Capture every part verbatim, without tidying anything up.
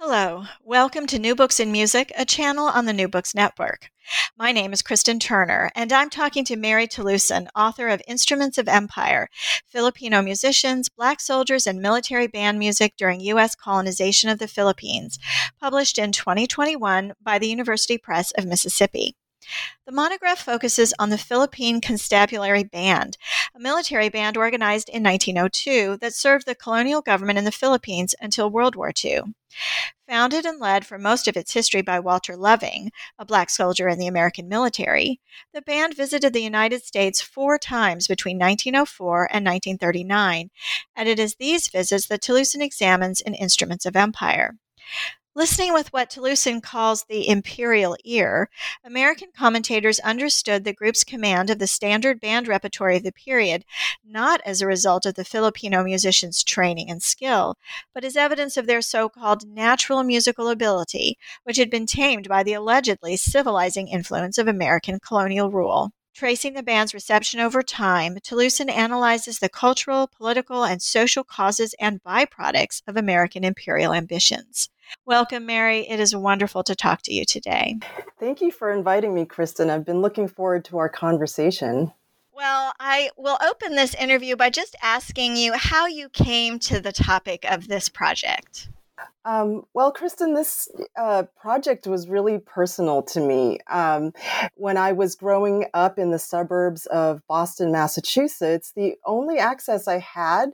Hello. Welcome to New Books in Music, a channel on the New Books Network. My name is Kristen Turner, and I'm talking to Mary Talusan, author of Instruments of Empire, Filipino Musicians, Black Soldiers, and Military Band Music During U S Colonization of the Philippines, published in twenty twenty-one by the University Press of Mississippi. The monograph focuses on the Philippine Constabulary Band, a military band organized in nineteen oh two that served the colonial government in the Philippines until World War Two. Founded and led for most of its history by Walter Loving, a black soldier in the American military, the band visited the United States four times between nineteen oh four and nineteen thirty-nine, and it is these visits that Talusan examines in Instruments of Empire. Listening with what Talusan calls the imperial ear, American commentators understood the group's command of the standard band repertory of the period, not as a result of the Filipino musicians' training and skill, but as evidence of their so-called natural musical ability, which had been tamed by the allegedly civilizing influence of American colonial rule. Tracing the band's reception over time, Talusan analyzes the cultural, political, and social causes and byproducts of American imperial ambitions. Welcome, Mary. It is wonderful to talk to you today. Thank you for inviting me, Kristen. I've been looking forward to our conversation. Well, I will open this interview by just asking you how you came to the topic of this project. Um, well, Kristen, this uh, project was really personal to me. Um, when I was growing up in the suburbs of Boston, Massachusetts, the only access I had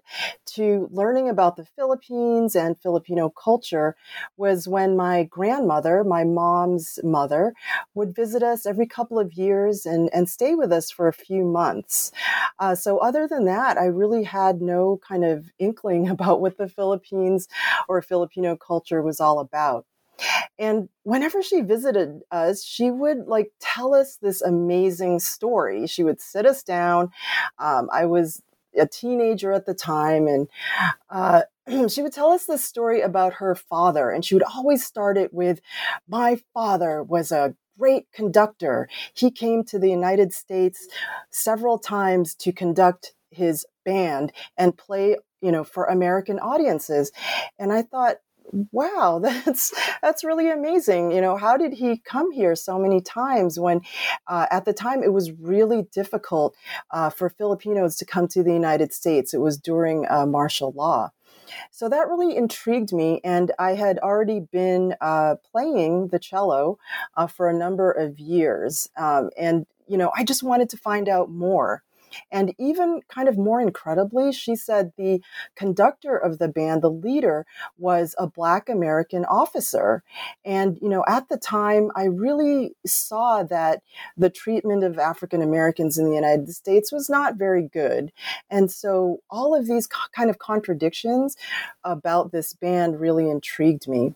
to learning about the Philippines and Filipino culture was when my grandmother, my mom's mother, would visit us every couple of years and, and stay with us for a few months. Uh, so other than that, I really had no kind of inkling about what the Philippines or Filipino culture was all about. And whenever she visited us, she would like tell us this amazing story. She would sit us down. Um, I was a teenager at the time, and uh, she would tell us this story about her father. And she would always start it with, "My father was a great conductor. He came to the United States several times to conduct his band and play, you know, for American audiences." And I thought, wow, that's that's really amazing. You know, how did he come here so many times when uh, at the time it was really difficult uh, for Filipinos to come to the United States? It was during uh, martial law. So that really intrigued me, and I had already been uh, playing the cello uh, for a number of years. Um, and, you know, I just wanted to find out more. And even kind of more incredibly, she said the conductor of the band, the leader, was a Black American officer. And, you know, at the time, I really saw that the treatment of African Americans in the United States was not very good. And so all of these co- kind of contradictions about this band really intrigued me.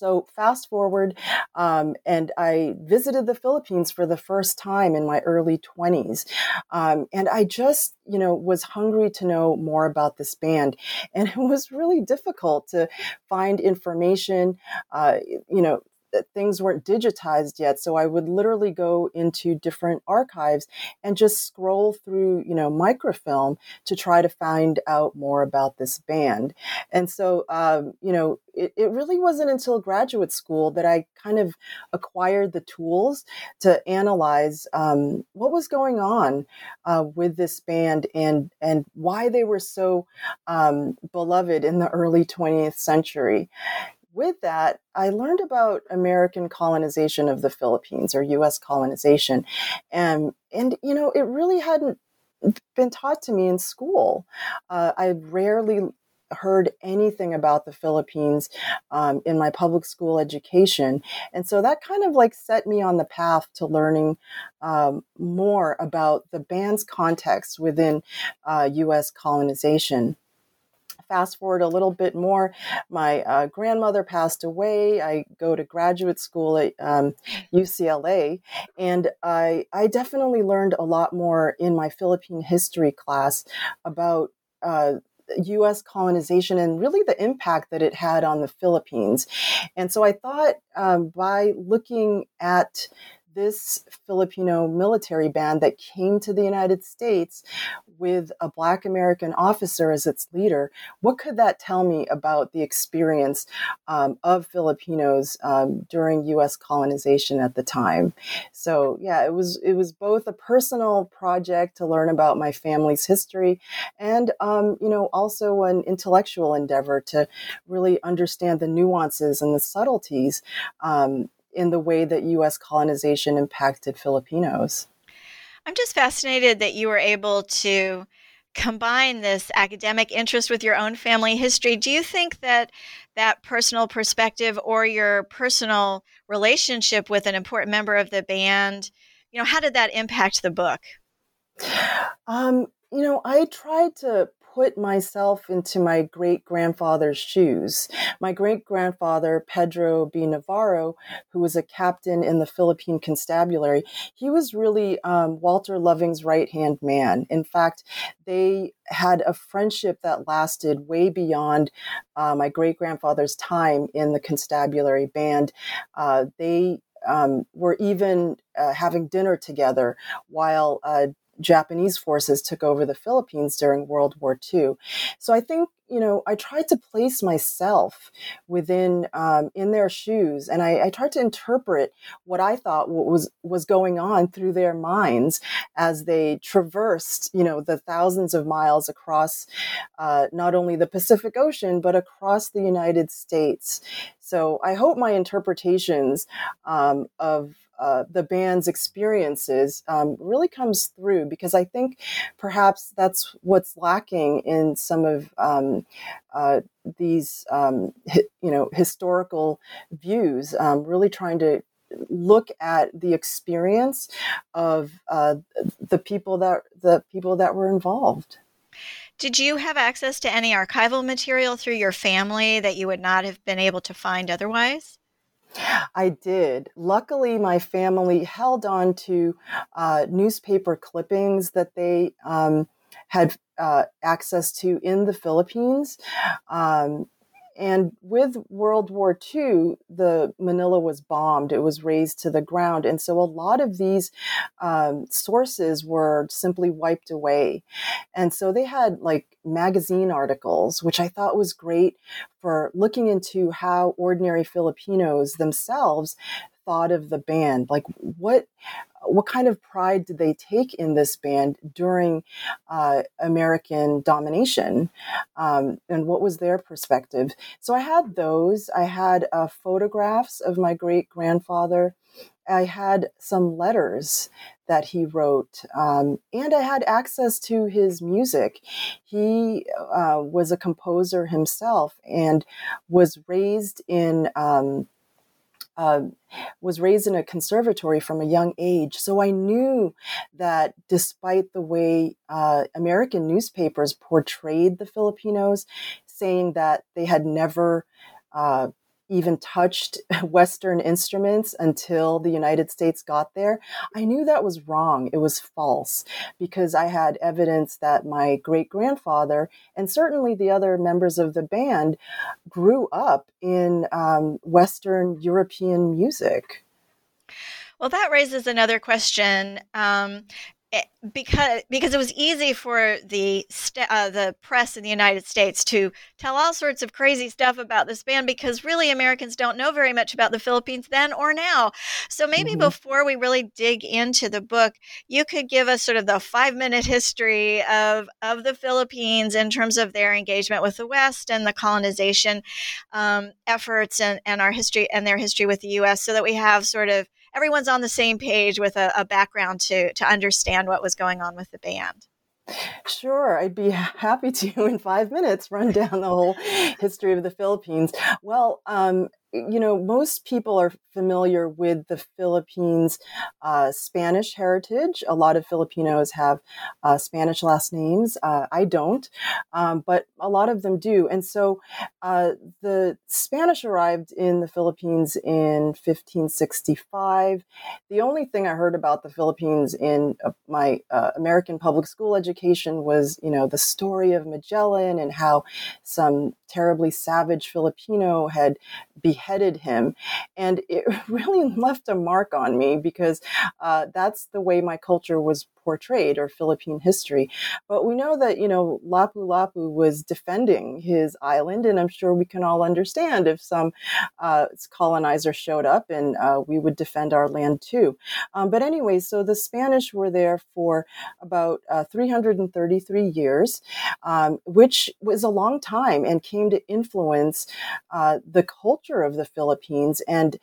So fast forward, um, and I visited the Philippines for the first time in my early twenties. Um, and I just, you know, was hungry to know more about this band. And it was really difficult to find information, uh, you know, that things weren't digitized yet. So I would literally go into different archives and just scroll through, you know, microfilm to try to find out more about this band. And so, um, you know, it, it really wasn't until graduate school that I kind of acquired the tools to analyze um, what was going on uh, with this band and, and why they were so um, beloved in the early twentieth century. With that, I learned about American colonization of the Philippines, or U S colonization. And, and you know, it really hadn't been taught to me in school. Uh, I rarely heard anything about the Philippines um, in my public school education. And so that kind of like set me on the path to learning um, more about the band's context within uh, U S colonization. Fast forward a little bit more, my uh, grandmother passed away. I go to graduate school at um, U C L A, and I, I definitely learned a lot more in my Philippine history class about uh, U S colonization and really the impact that it had on the Philippines. And so I thought um, by looking at this Filipino military band that came to the United States with a Black American officer as its leader, what could that tell me about the experience um, of Filipinos um, during U S colonization at the time? So yeah, it was it was both a personal project to learn about my family's history and um, you know, also an intellectual endeavor to really understand the nuances and the subtleties um, in the way that U S colonization impacted Filipinos. I'm just fascinated that you were able to combine this academic interest with your own family history. Do you think that that personal perspective or your personal relationship with an important member of the band, you know, how did that impact the book? Um, you know, I tried to put myself into my great-grandfather's shoes. My great-grandfather, Pedro B. Navarro, who was a captain in the Philippine Constabulary, he was really um, Walter Loving's right-hand man. In fact, they had a friendship that lasted way beyond uh, my great-grandfather's time in the Constabulary Band. Uh, they um, were even uh, having dinner together while uh, Japanese forces took over the Philippines during World War Two. So I think, you know, I tried to place myself within, um, in their shoes, and I, I tried to interpret what I thought was, was going on through their minds as they traversed, you know, the thousands of miles across uh, not only the Pacific Ocean, but across the United States. So I hope my interpretations um, of Uh, the band's experiences um, really comes through, because I think perhaps that's what's lacking in some of um, uh, these, um, hi- you know, historical views, um, really trying to look at the experience of uh, the people that the people that were involved. Did you have access to any archival material through your family that you would not have been able to find otherwise? I did. Luckily, my family held on to uh, newspaper clippings that they um, had uh, access to in the Philippines. Um, and with World War Two, the Manila was bombed. It was razed to the ground. And so a lot of these um, sources were simply wiped away. And so they had like magazine articles, which I thought was great for looking into how ordinary Filipinos themselves thought of the band. Like what what kind of pride did they take in this band during uh, American domination? Um, and what was their perspective? So I had those. I had uh, photographs of my great-grandfather. I had some letters that he wrote, um, and I had access to his music. He uh, was a composer himself and was raised in... Um, Uh, was raised in a conservatory from a young age. So I knew that despite the way uh, American newspapers portrayed the Filipinos, saying that they had never, uh, even touched Western instruments until the United States got there, I knew that was wrong. It was false, because I had evidence that my great-grandfather and certainly the other members of the band grew up in um, Western European music. Well, that raises another question, um, because because it was easy for the st- uh, the press in the United States to tell all sorts of crazy stuff about this band, because really Americans don't know very much about the Philippines then or now. So maybe mm-hmm. before we really dig into the book, you could give us sort of the five-minute history of, of the Philippines in terms of their engagement with the West and the colonization um, efforts and, and our history and their history with the U S, so that we have sort of everyone's on the same page with a, a background to to understand what was going on with the band. Sure, I'd be happy to, in five minutes, run down the whole history of the Philippines. Well, um, you know, most people are familiar with the Philippines' uh, Spanish heritage. A lot of Filipinos have uh, Spanish last names. Uh, I don't, um, but a lot of them do. And so uh, the Spanish arrived in the Philippines in fifteen sixty-five. The only thing I heard about the Philippines in uh, my uh, American public school education was, you know, the story of Magellan and how some terribly savage Filipino had beheaded him. And it really left a mark on me, because uh, that's the way my culture was portrayed, or Philippine history. But we know that, you know, Lapu-Lapu was defending his island, and I'm sure we can all understand if some uh, colonizer showed up, and uh, we would defend our land too. Um, but anyway, so the Spanish were there for about uh, three hundred thirty-three years, um, which was a long time, and came to influence uh, the culture of the Philippines. And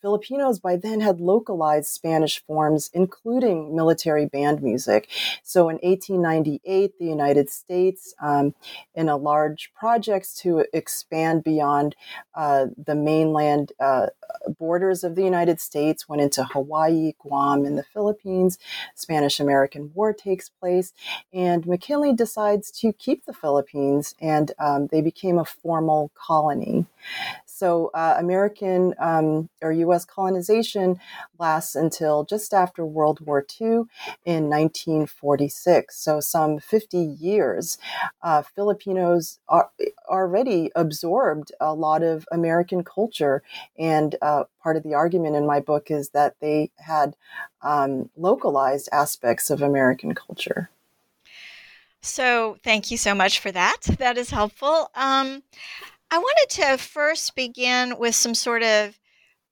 Filipinos by then had localized Spanish forms, including military band music. So in eighteen ninety-eight, the United States, um, in a large project to expand beyond uh, the mainland uh, borders of the United States, went into Hawaii, Guam, and the Philippines. Spanish-American War takes place, and McKinley decides to keep the Philippines, and um, they became a formal colony. So uh, American um, or U S colonization lasts until just after World War Two in nineteen forty-six. So some fifty years, uh, Filipinos are already absorbed a lot of American culture. And uh, part of the argument in my book is that they had um, localized aspects of American culture. So thank you so much for that. That is helpful. Um, I wanted to first begin with some sort of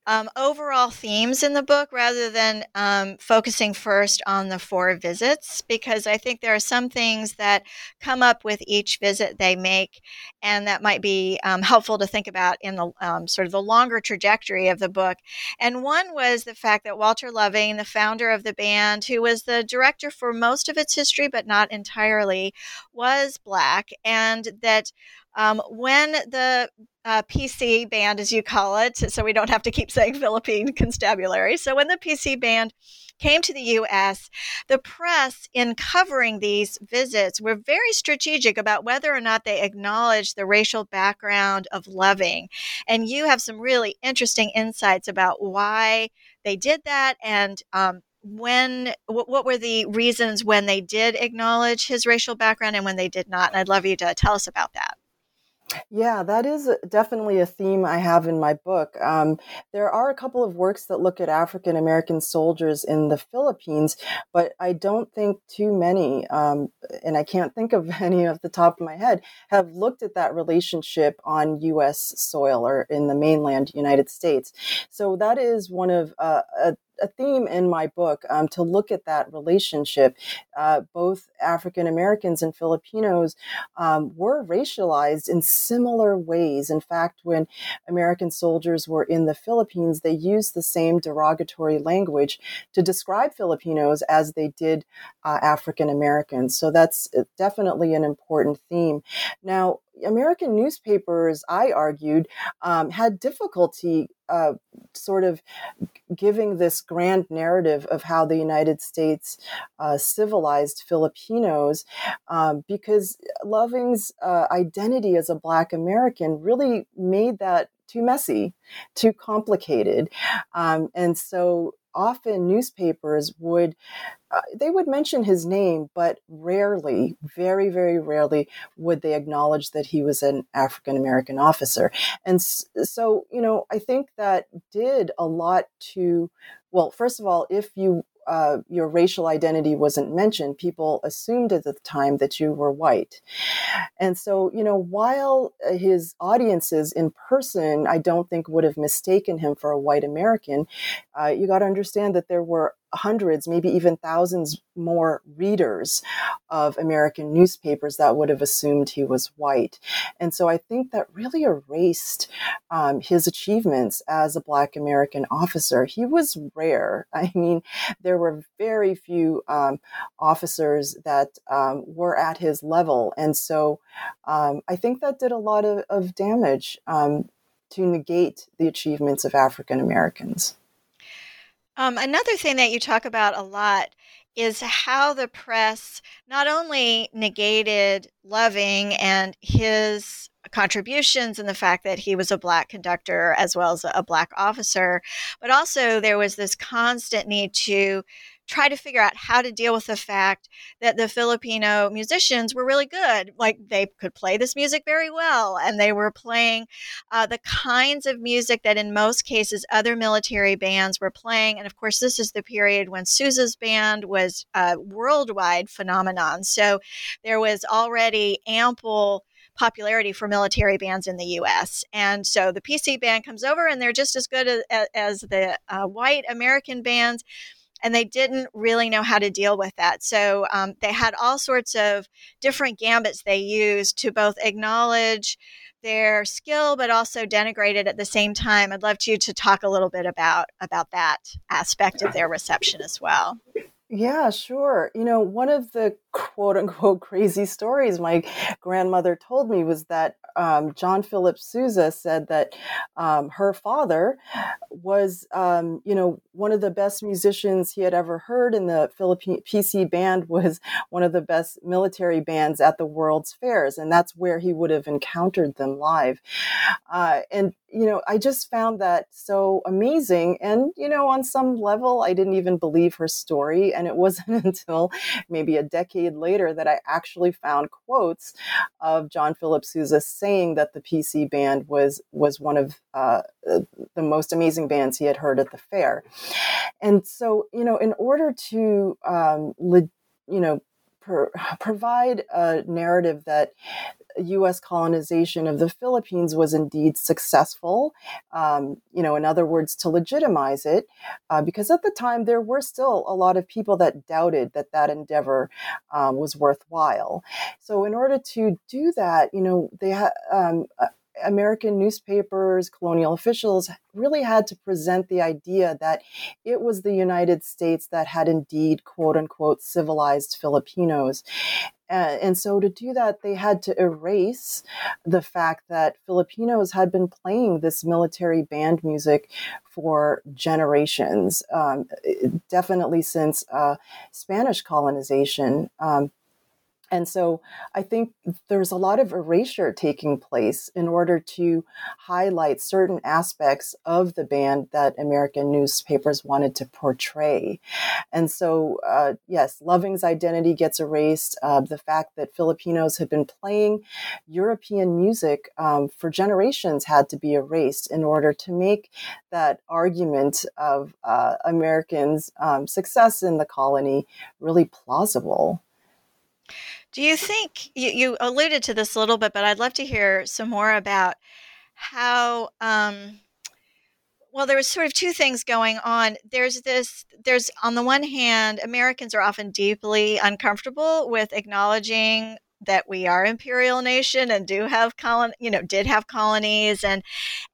um, overall themes in the book, rather than um, focusing first on the four visits, because I think there are some things that come up with each visit they make, and that might be um, helpful to think about in the um, sort of the longer trajectory of the book. And one was the fact that Walter Loving, the founder of the band, who was the director for most of its history, but not entirely, was Black, and that Um, when the uh, P C band, as you call it, so we don't have to keep saying Philippine Constabulary. So when the P C band came to the U S, the press, in covering these visits, were very strategic about whether or not they acknowledged the racial background of Loving. And you have some really interesting insights about why they did that, and um, when what were the reasons when they did acknowledge his racial background and when they did not. And I'd love you to tell us about that. Yeah, that is definitely a theme I have in my book. Um, there are a couple of works that look at African American soldiers in the Philippines, but I don't think too many, um, and I can't think of any off the top of my head, have looked at that relationship on U S soil or in the mainland United States. So that is one of uh, a a theme in my book, um, to look at that relationship. Uh, both African Americans and Filipinos um, were racialized in similar ways. In fact, when American soldiers were in the Philippines, they used the same derogatory language to describe Filipinos as they did uh, African Americans. So that's definitely an important theme. Now, American newspapers, I argued, um, had difficulty uh, sort of giving this grand narrative of how the United States uh, civilized Filipinos, um, because Loving's uh, identity as a Black American really made that too messy, too complicated. Um, and so often newspapers would, uh, they would mention his name, but rarely, very, very rarely would they acknowledge that he was an African-American officer. And so, you know, I think that did a lot to, well, first of all, if you Uh, your racial identity wasn't mentioned, people assumed at the time that you were white. And so, you know, while his audiences in person, I don't think would have mistaken him for a white American, uh, you got to understand that there were hundreds, maybe even thousands more readers of American newspapers that would have assumed he was white. And so I think that really erased um, his achievements as a Black American officer. He was rare. I mean, there were very few um, officers that um, were at his level. And so um, I think that did a lot of, of damage um, to negate the achievements of African Americans. Um, another thing that you talk about a lot is how the press not only negated Loving and his contributions and the fact that he was a Black conductor as well as a Black officer, but also there was this constant need to try to figure out how to deal with the fact that the Filipino musicians were really good. Like, they could play this music very well, and they were playing uh, the kinds of music that in most cases other military bands were playing. And of course, this is the period when Sousa's band was a worldwide phenomenon. So there was already ample popularity for military bands in the U S. And so the P C band comes over and they're just as good as, as the uh, white American bands. And they didn't really know how to deal with that. So um, they had all sorts of different gambits they used to both acknowledge their skill, but also denigrate it at the same time. I'd love you to talk a little bit about, about that aspect of their reception as well. Yeah, sure. You know, one of the quote unquote crazy stories my grandmother told me was that um, John Philip Sousa said that um, her father was, um, you know, one of the best musicians he had ever heard, and the Philippine P C band was one of the best military bands at the World's Fairs, and that's where he would have encountered them live. Uh, and you know, I just found that so amazing. And, you know, on some level, I didn't even believe her story. And it wasn't until maybe a decade later that I actually found quotes of John Philip Sousa saying that the P C band was was one of uh, the most amazing bands he had heard at the fair. And so, you know, in order to, um, le- you know, per- provide a narrative that U S colonization of the Philippines was indeed successful, um, you know, in other words, to legitimize it, uh, because at the time there were still a lot of people that doubted that that endeavor um, was worthwhile. So in order to do that, you know, they ha- um, American newspapers, colonial officials really had to present the idea that it was the United States that had indeed, quote unquote, civilized Filipinos. And so to do that, they had to erase the fact that Filipinos had been playing this military band music for generations, um, definitely since uh, Spanish colonization. Um, and so I think there's a lot of erasure taking place in order to highlight certain aspects of the band that American newspapers wanted to portray. And so, uh, yes, Loving's identity gets erased. Uh, the fact that Filipinos had been playing European music um, for generations had to be erased in order to make that argument of uh, Americans' um, success in the colony really plausible. Do you think, you, you alluded to this a little bit, but I'd love to hear some more about how, um, well, there was sort of two things going on. There's this, there's on the one hand, Americans are often deeply uncomfortable with acknowledging that we are an imperial nation and do have colon, you know, did have colonies, and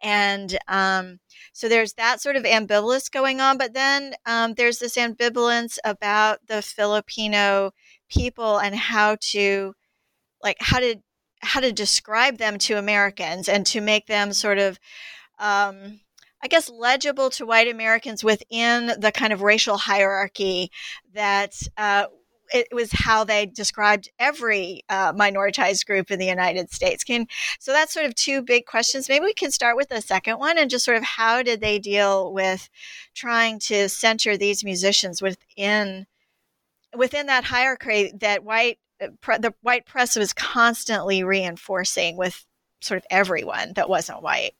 and um, so there's that sort of ambivalence going on. But then um, there's this ambivalence about the Filipino people and how to, like, how to how to describe them to Americans and to make them sort of, um, I guess, legible to white Americans within the kind of racial hierarchy that uh, it was how they described every uh, minoritized group in the United States. Can, so that's sort of two big questions. Maybe we can start with the second one and just sort of how did they deal with trying to center these musicians within within that hierarchy that white pre, the white press was constantly reinforcing with sort of everyone that wasn't white.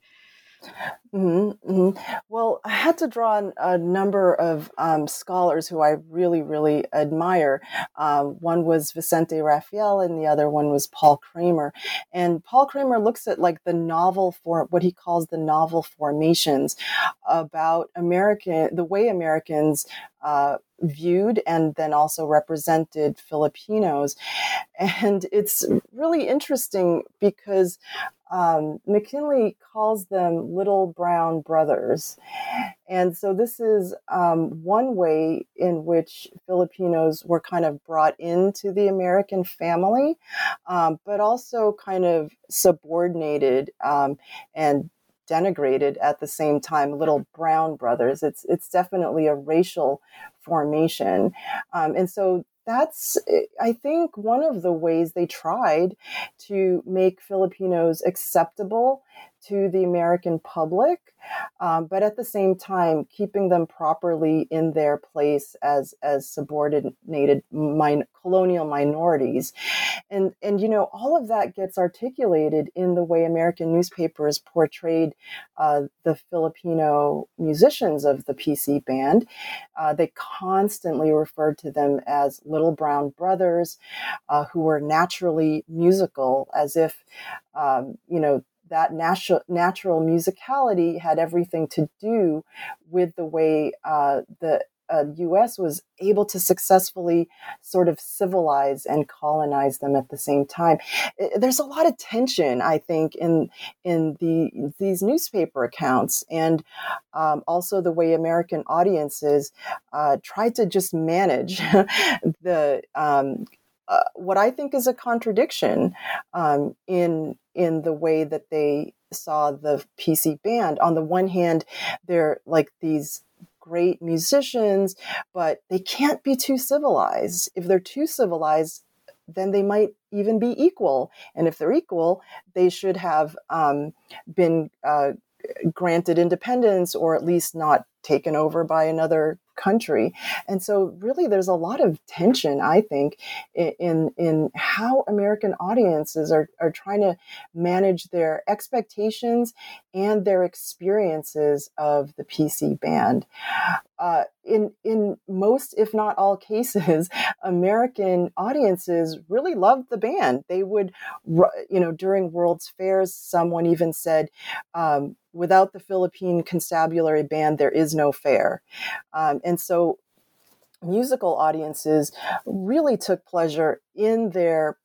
Mm-hmm, mm-hmm. Well, I had to draw on a number of um, scholars who I really, really admire. Uh, one was Vicente Rafael, and the other one was Paul Kramer. And Paul Kramer looks at like the novel for what he calls the novel formations about American, the way Americans uh, viewed and then also represented Filipinos. And it's really interesting because Um, McKinley calls them little brown brothers. And so this is um, one way in which Filipinos were kind of brought into the American family, um, but also kind of subordinated um, and denigrated at the same time, little brown brothers. It's, it's definitely a racial formation. Um, and so that's, I think, one of the ways they tried to make Filipinos acceptable to the American public, um, but at the same time, keeping them properly in their place as as subordinated min- colonial minorities. And, and, you know, all of that gets articulated in the way American newspapers portrayed uh, the Filipino musicians of the P C band. Uh, they constantly referred to them as little brown brothers uh, who were naturally musical, as if, um, you know, that natural natural musicality had everything to do with the way uh, the uh, U S was able to successfully sort of civilize and colonize them at the same time. It, there's a lot of tension, I think, in in the these newspaper accounts, and um, also the way American audiences uh, tried to just manage the um, uh, what I think is a contradiction um, in. in the way that they saw the P C band. On the one hand, they're like these great musicians, but they can't be too civilized. If they're too civilized, then they might even be equal. And if they're equal, they should have um, been uh, granted independence, or at least not taken over by another country. And so really there's a lot of tension, I think, in in how American audiences are, are trying to manage their expectations and their experiences of the P C band. Uh, in in most, if not all cases, American audiences really loved the band. They would, you know, during World's Fairs, someone even said, um, without the Philippine Constabulary Band, there is no fair. Um, and so musical audiences really took pleasure in their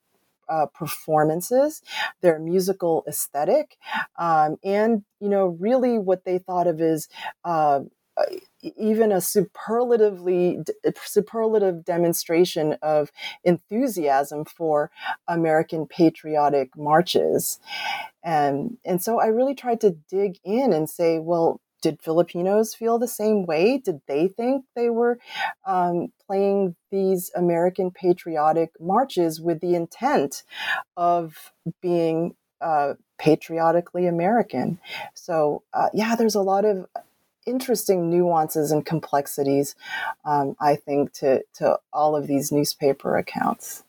uh, performances, their musical aesthetic, um, and, you know, really what they thought of is uh, even a superlatively superlative demonstration of enthusiasm for American patriotic marches. And, and so I really tried to dig in and say, well, did Filipinos feel the same way? Did they think they were um, playing these American patriotic marches with the intent of being uh, patriotically American? So, uh, yeah, there's a lot of interesting nuances and complexities, um, I think, to, to all of these newspaper accounts.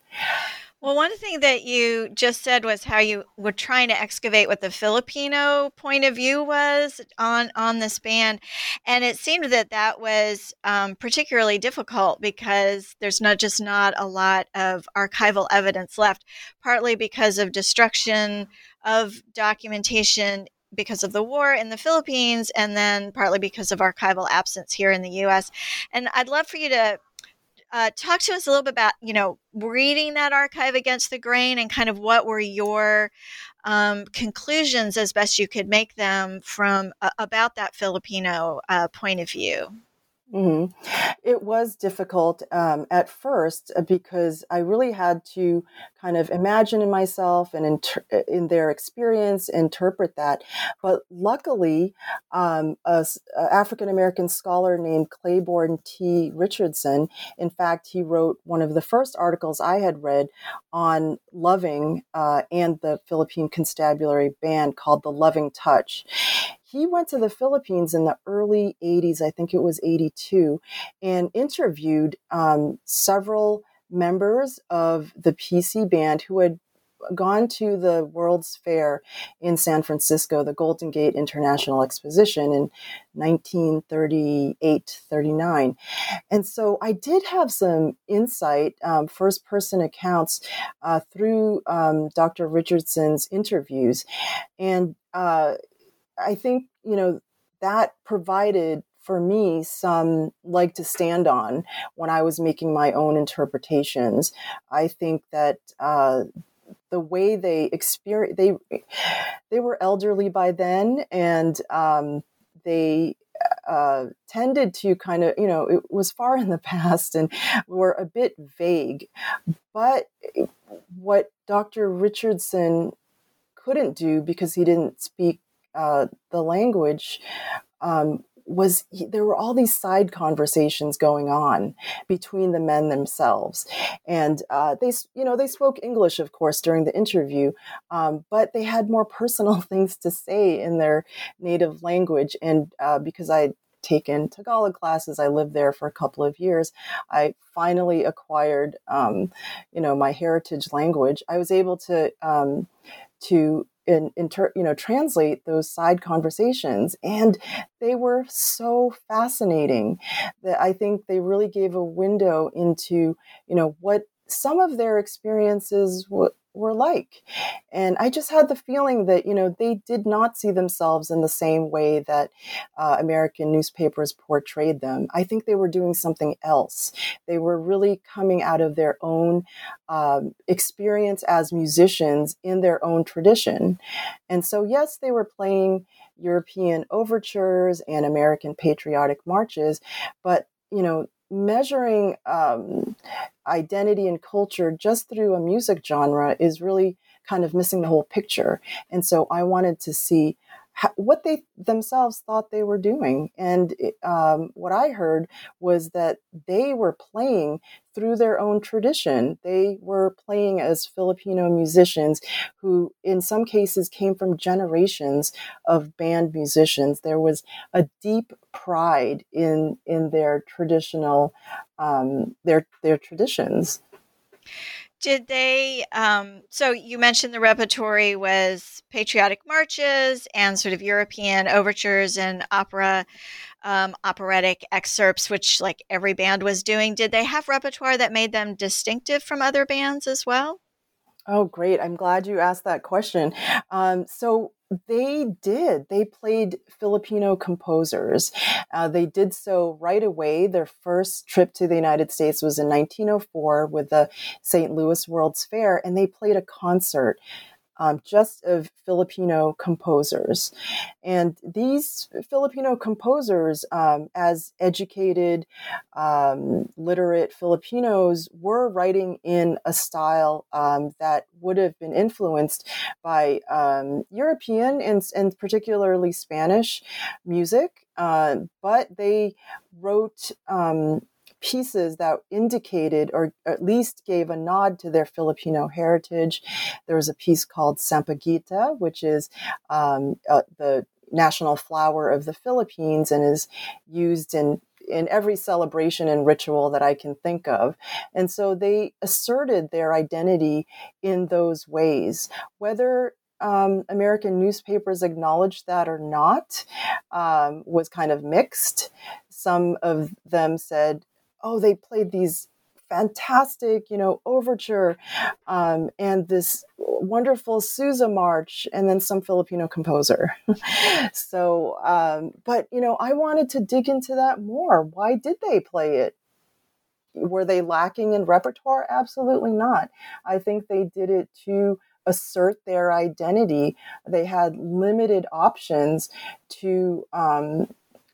Well, one thing that you just said was how you were trying to excavate what the Filipino point of view was on, on this band. And it seemed that that was um, particularly difficult because there's not just not a lot of archival evidence left, partly because of destruction of documentation because of the war in the Philippines, and then partly because of archival absence here in the U S. And I'd love for you to Uh, talk to us a little bit about, you know, reading that archive against the grain and kind of what were your um, conclusions as best you could make them from uh, about that Filipino uh, point of view. Mm-hmm. It was difficult um, at first because I really had to kind of imagine in myself and inter- in their experience, interpret that. But luckily, um, a, a African-American scholar named Claiborne T. Richardson, in fact, he wrote one of the first articles I had read on Loving uh, and the Philippine Constabulary Band called The Loving Touch. He went to the Philippines in the early eighties, I think it was eighty-two, and interviewed um, several members of the P C band who had gone to the World's Fair in San Francisco, the Golden Gate International Exposition in nineteen thirty-eight, thirty-nine. And so I did have some insight, um, first-person accounts uh, through um, Doctor Richardson's interviews. And uh I think, you know, that provided for me some leg to stand on when I was making my own interpretations. I think that uh, the way they experienced, they they were elderly by then, and um, they uh, tended to kind of, you know, it was far in the past and were a bit vague. But what Doctor Richardson couldn't do, because he didn't speak Uh, the language, um, was there were all these side conversations going on between the men themselves, and uh, they, you know, they spoke English, of course, during the interview, um, but they had more personal things to say in their native language. And uh, because I taken Tagalog classes, I lived there for a couple of years, I finally acquired, um, you know, my heritage language. I was able to um, to and inter, you know, translate those side conversations. And they were so fascinating that I think they really gave a window into, you know, what some of their experiences w- were like. And I just had the feeling that, you know, they did not see themselves in the same way that uh, American newspapers portrayed them. I think they were doing something else. They were really coming out of their own um, experience as musicians in their own tradition. And so, yes, they were playing European overtures and American patriotic marches, but, you know, measuring um, identity and culture just through a music genre is really kind of missing the whole picture. And so I wanted to see how, what they themselves thought they were doing. And it, um, what I heard was that they were playing through their own tradition. They were playing as Filipino musicians who, in some cases, came from generations of band musicians. There was a deep pride in in their traditional um, their their traditions. Did they, um, so you mentioned the repertory was patriotic marches and sort of European overtures and opera, um, operatic excerpts, which like every band was doing. Did they have repertoire that made them distinctive from other bands as well? Oh, great. I'm glad you asked that question. Um, so They did. They played Filipino composers. Uh, they did so right away. Their first trip to the United States was in nineteen oh four with the Saint Louis World's Fair, and they played a concert um, just of Filipino composers. And these Filipino composers, um, as educated, um, literate Filipinos, were writing in a style um, that would have been influenced by um, European and, and particularly Spanish music, uh, but they wrote um, pieces that indicated or at least gave a nod to their Filipino heritage. There was a piece called Sampaguita, which is um, uh, the national flower of the Philippines and is used in in every celebration and ritual that I can think of. And so they asserted their identity in those ways. Whether um, American newspapers acknowledged that or not um, was kind of mixed. Some of them said, oh, they played these fantastic, you know, overture um, and this wonderful Sousa march, and then some Filipino composer. so, um, but, you know, I wanted to dig into that more. Why did they play it? Were they lacking in repertoire? Absolutely not. I think they did it to assert their identity. They had limited options to um,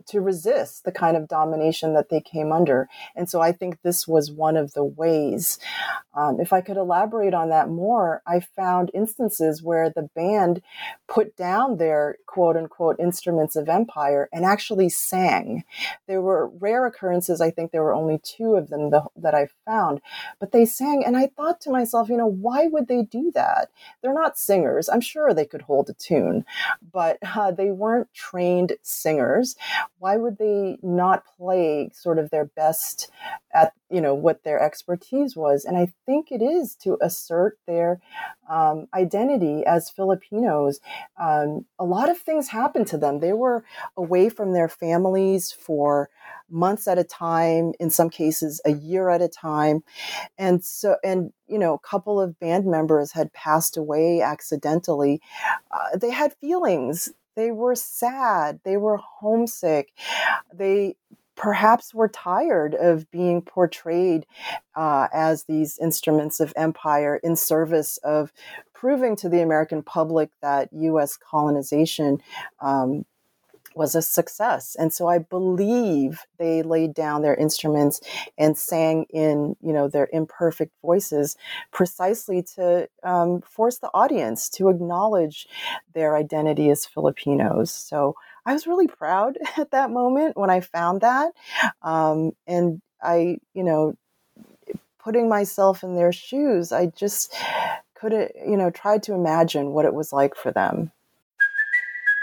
to resist the kind of domination that they came under. And so I think this was one of the ways. Um, if I could elaborate on that more, I found instances where the band put down their quote-unquote instruments of empire and actually sang. There were rare occurrences, I think there were only two of them the, that I found, but they sang, and I thought to myself, you know, why would they do that? They're not singers. I'm sure they could hold a tune, but uh, they weren't trained singers. Why would they not play sort of their best at, you know, what their expertise was? And I think it is to assert their um, identity as Filipinos. Um, a lot of things happened to them. They were away from their families for months at a time, in some cases a year at a time. And so, and, you know, a couple of band members had passed away accidentally. Uh, they had feelings. They were sad. They were homesick. They perhaps were tired of being portrayed uh, as these instruments of empire in service of proving to the American public that U S colonization um, was a success. And so I believe they laid down their instruments and sang in, you know, their imperfect voices precisely to um, force the audience to acknowledge their identity as Filipinos. So I was really proud at that moment when I found that. Um, and I, you know, putting myself in their shoes, I just couldn't, you know, tried to imagine what it was like for them.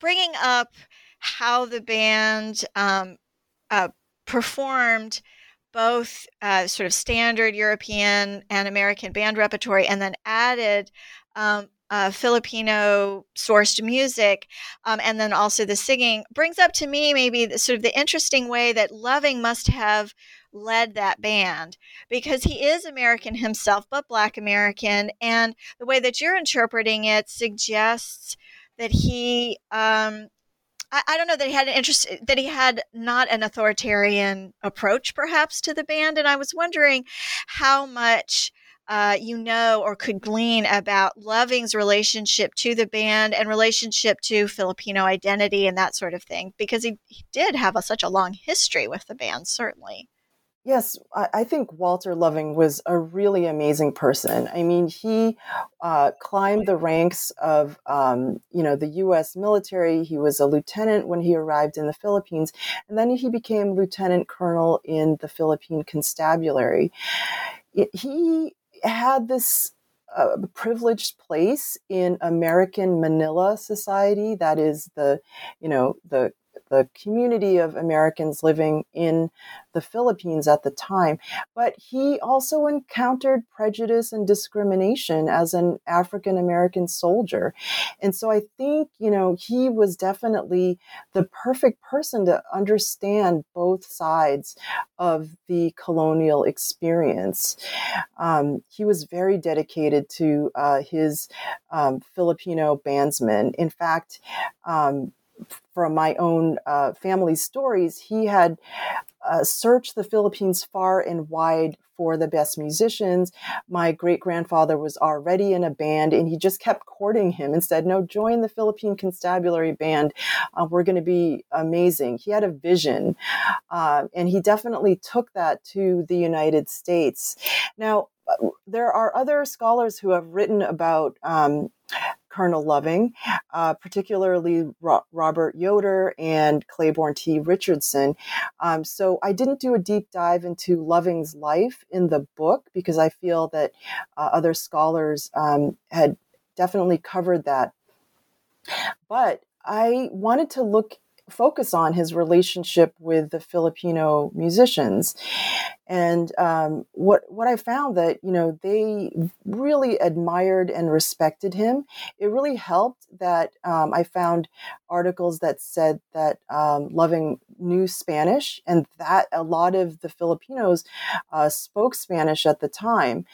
Bringing up how the band um, uh, performed both uh, sort of standard European and American band repertory and then added um, uh, Filipino-sourced music um, and then also the singing brings up to me maybe the, sort of the interesting way that Loving must have led that band, because he is American himself, but Black American. And the way that you're interpreting it suggests that he, um, I, I don't know, that he had an interest, that he had not an authoritarian approach, perhaps, to the band. And I was wondering how much uh, you know or could glean about Loving's relationship to the band and relationship to Filipino identity and that sort of thing, because he, he did have a, such a long history with the band, certainly. Yes, I think Walter Loving was a really amazing person. I mean, he uh, climbed the ranks of, um, you know, the U S military. He was a lieutenant when he arrived in the Philippines, and then he became lieutenant colonel in the Philippine Constabulary. It, he had this uh, privileged place in American Manila society. That is the, you know, the the community of Americans living in the Philippines at the time. But he also encountered prejudice and discrimination as an African-American soldier. And so I think, you know, he was definitely the perfect person to understand both sides of the colonial experience. Um, he was very dedicated to uh, his um, Filipino bandsmen. In fact, um, from my own uh, family stories, he had uh, searched the Philippines far and wide for the best musicians. My great-grandfather was already in a band, and he just kept courting him and said, no, join the Philippine Constabulary Band. Uh, we're going to be amazing. He had a vision, uh, and he definitely took that to the United States. Now, there are other scholars who have written about um, Colonel Loving, uh, particularly Ro- Robert Yoder and Claiborne T. Richardson. Um, so I didn't do a deep dive into Loving's life in the book because I feel that uh, other scholars um, had definitely covered that. But I wanted to look focus on his relationship with the Filipino musicians. And um, what what I found that, you know, they really admired and respected him. It really helped that um, I found articles that said that um, Loving knew Spanish, and that a lot of the Filipinos uh, spoke Spanish at the time.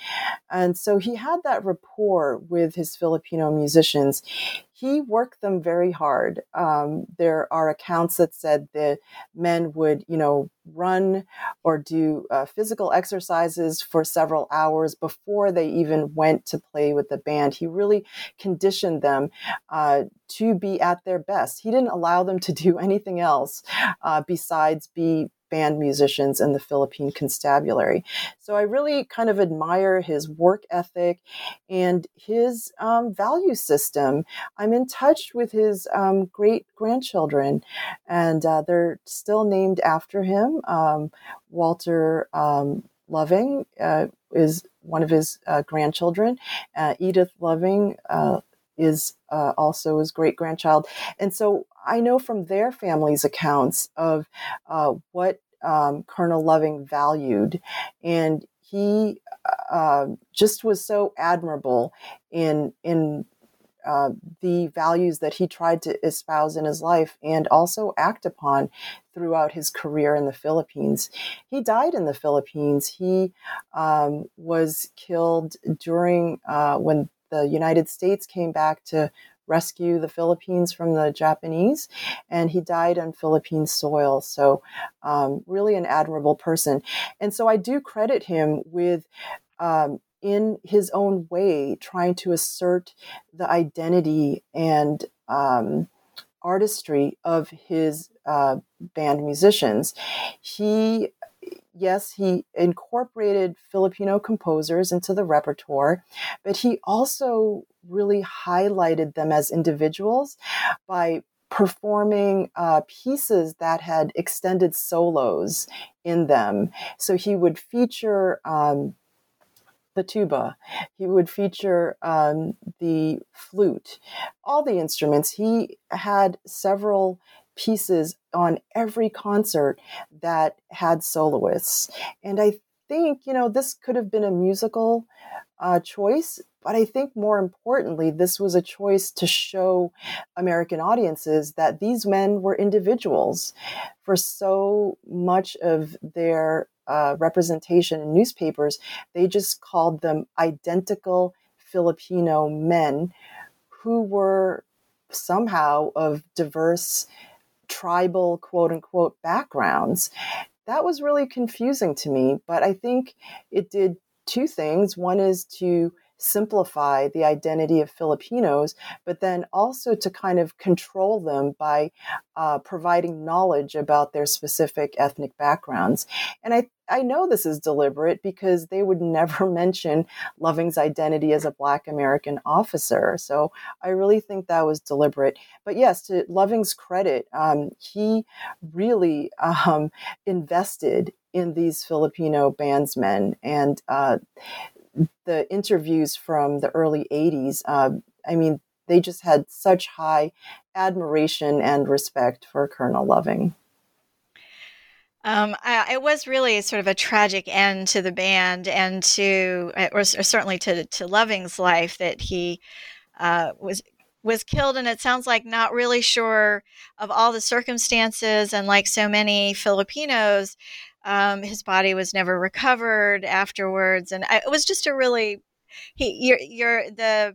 And so he had that rapport with his Filipino musicians. He worked them very hard. Um, there are accounts that said that men would, you know, run or do uh, physical exercises for several hours before they even went to play with the band. He really conditioned them uh, to be at their best. He didn't allow them to do anything else uh, besides be band musicians in the Philippine Constabulary. So I really kind of admire his work ethic and his um, value system. I'm in touch with his um, great-grandchildren, and uh, they're still named after him. Um, Walter um, Loving uh, is one of his uh, grandchildren. Uh, Edith Loving uh, is uh, also his great-grandchild. And so I know from their family's accounts of uh, what Um, Colonel Loving valued, and he uh, just was so admirable in in uh, the values that he tried to espouse in his life and also act upon throughout his career in the Philippines. He died in the Philippines. He um, was killed during uh, when the United States came back to rescue the Philippines from the Japanese, and he died on Philippine soil. So um, really an admirable person. And so I do credit him with, um, in his own way, trying to assert the identity and um, artistry of his uh, band musicians. He Yes, he incorporated Filipino composers into the repertoire, but he also really highlighted them as individuals by performing uh, pieces that had extended solos in them. So he would feature um, the tuba, he would feature um, the flute, all the instruments. He had several pieces on every concert that had soloists. And I think, you know, this could have been a musical uh, choice, but I think more importantly, this was a choice to show American audiences that these men were individuals. For so much of their uh, representation in newspapers, they just called them identical Filipino men who were somehow of diverse tribal, quote unquote, backgrounds. That was really confusing to me, but I think it did two things. One is to simplify the identity of Filipinos, but then also to kind of control them by uh, providing knowledge about their specific ethnic backgrounds. And I I know this is deliberate because they would never mention Loving's identity as a Black American officer. So I really think that was deliberate. But yes, to Loving's credit, um, he really um, invested in these Filipino bandsmen. And uh, the interviews from the early eighties, uh, I mean, they just had such high admiration and respect for Colonel Loving. Um, I, it was really sort of a tragic end to the band and to, or, or certainly to, to Loving's life, that he uh, was was killed. And it sounds like not really sure of all the circumstances. And like so many Filipinos, um, his body was never recovered afterwards. And I, it was just a really, he, you're, you're the.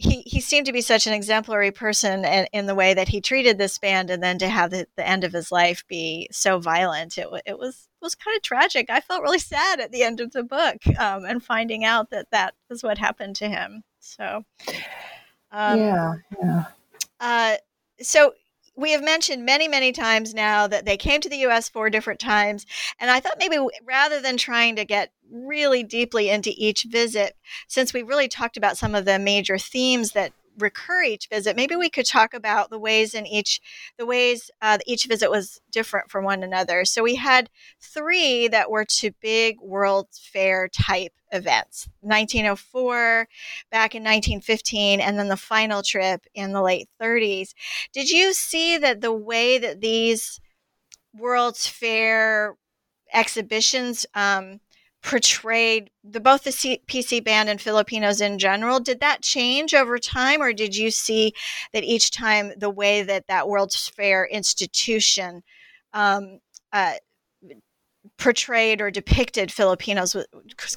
He he seemed to be such an exemplary person in, in the way that he treated this band, and then to have the, the end of his life be so violent, it it was it was kind of tragic. I felt really sad at the end of the book, um, and finding out that that is what happened to him. So, um, yeah, yeah. Uh, so we have mentioned many, many times now that they came to the U S four different times, and I thought maybe rather than trying to get really deeply into each visit, since we really talked about some of the major themes that recur each visit, maybe we could talk about the ways in each, the ways uh, each visit was different from one another. So we had three that were to big World's Fair type events, nineteen oh four, back in nineteen fifteen, and then the final trip in the late thirties. Did you see that the way that these World's Fair exhibitions um, portrayed the both the C- P C band and Filipinos in general, did that change over time, or did you see that each time the way that that World's Fair institution um, uh, portrayed or depicted Filipinos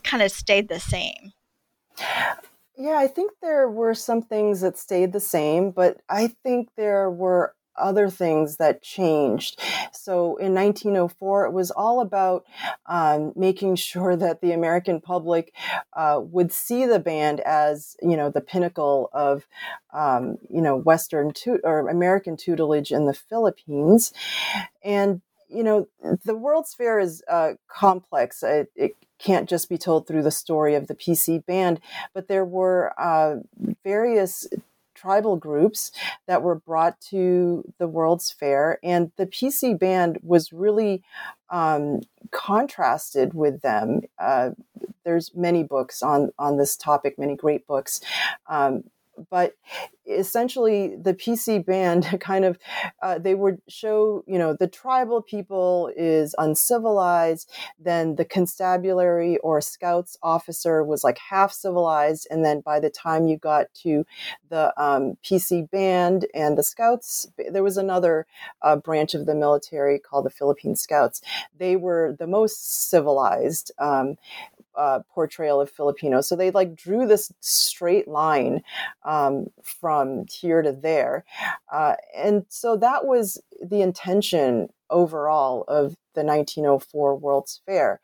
kind of stayed the same? Yeah, I think there were some things that stayed the same, but I think there were other things that changed. So in nineteen oh four, it was all about um, making sure that the American public uh, would see the band as, you know, the pinnacle of, um, you know, Western tut- or American tutelage in the Philippines. And, you know, the World's Fair is uh, complex. It, it can't just be told through the story of the P C band, but there were uh, various tribal groups that were brought to the World's Fair, and the P C band was really um, contrasted with them. Uh, there's many books on, on this topic, many great books. Um, But essentially, the P C band kind of, uh, they would show, you know, the tribal people is uncivilized, then the constabulary or scouts officer was like half civilized, and then by the time you got to the um, P C band and the scouts, there was another uh, branch of the military called the Philippine Scouts. They were the most civilized um Uh, portrayal of Filipinos. So they like drew this straight line um, from here to there. Uh, and so that was the intention overall of the nineteen oh four World's Fair.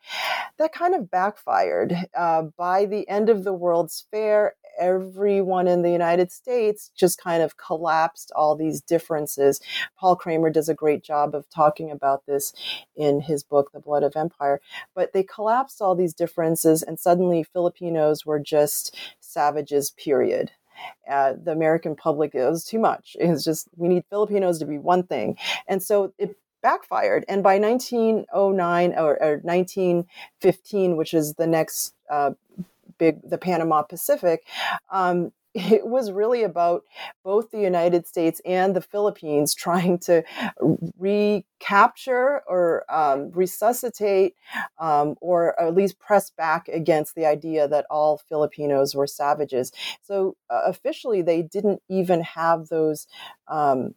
That kind of backfired. Uh, by the end of the World's Fair, everyone in the United States just kind of collapsed all these differences. Paul Kramer does a great job of talking about this in his book, The Blood of Empire, but they collapsed all these differences and suddenly Filipinos were just savages, period. Uh, the American public, it was too much. It was just, we need Filipinos to be one thing. And so it backfired. And by nineteen oh nine or, or nineteen fifteen, which is the next uh, big, the Panama Pacific, um, it was really about both the United States and the Philippines trying to recapture or um, resuscitate um, or at least press back against the idea that all Filipinos were savages. So uh, officially, they didn't even have those um,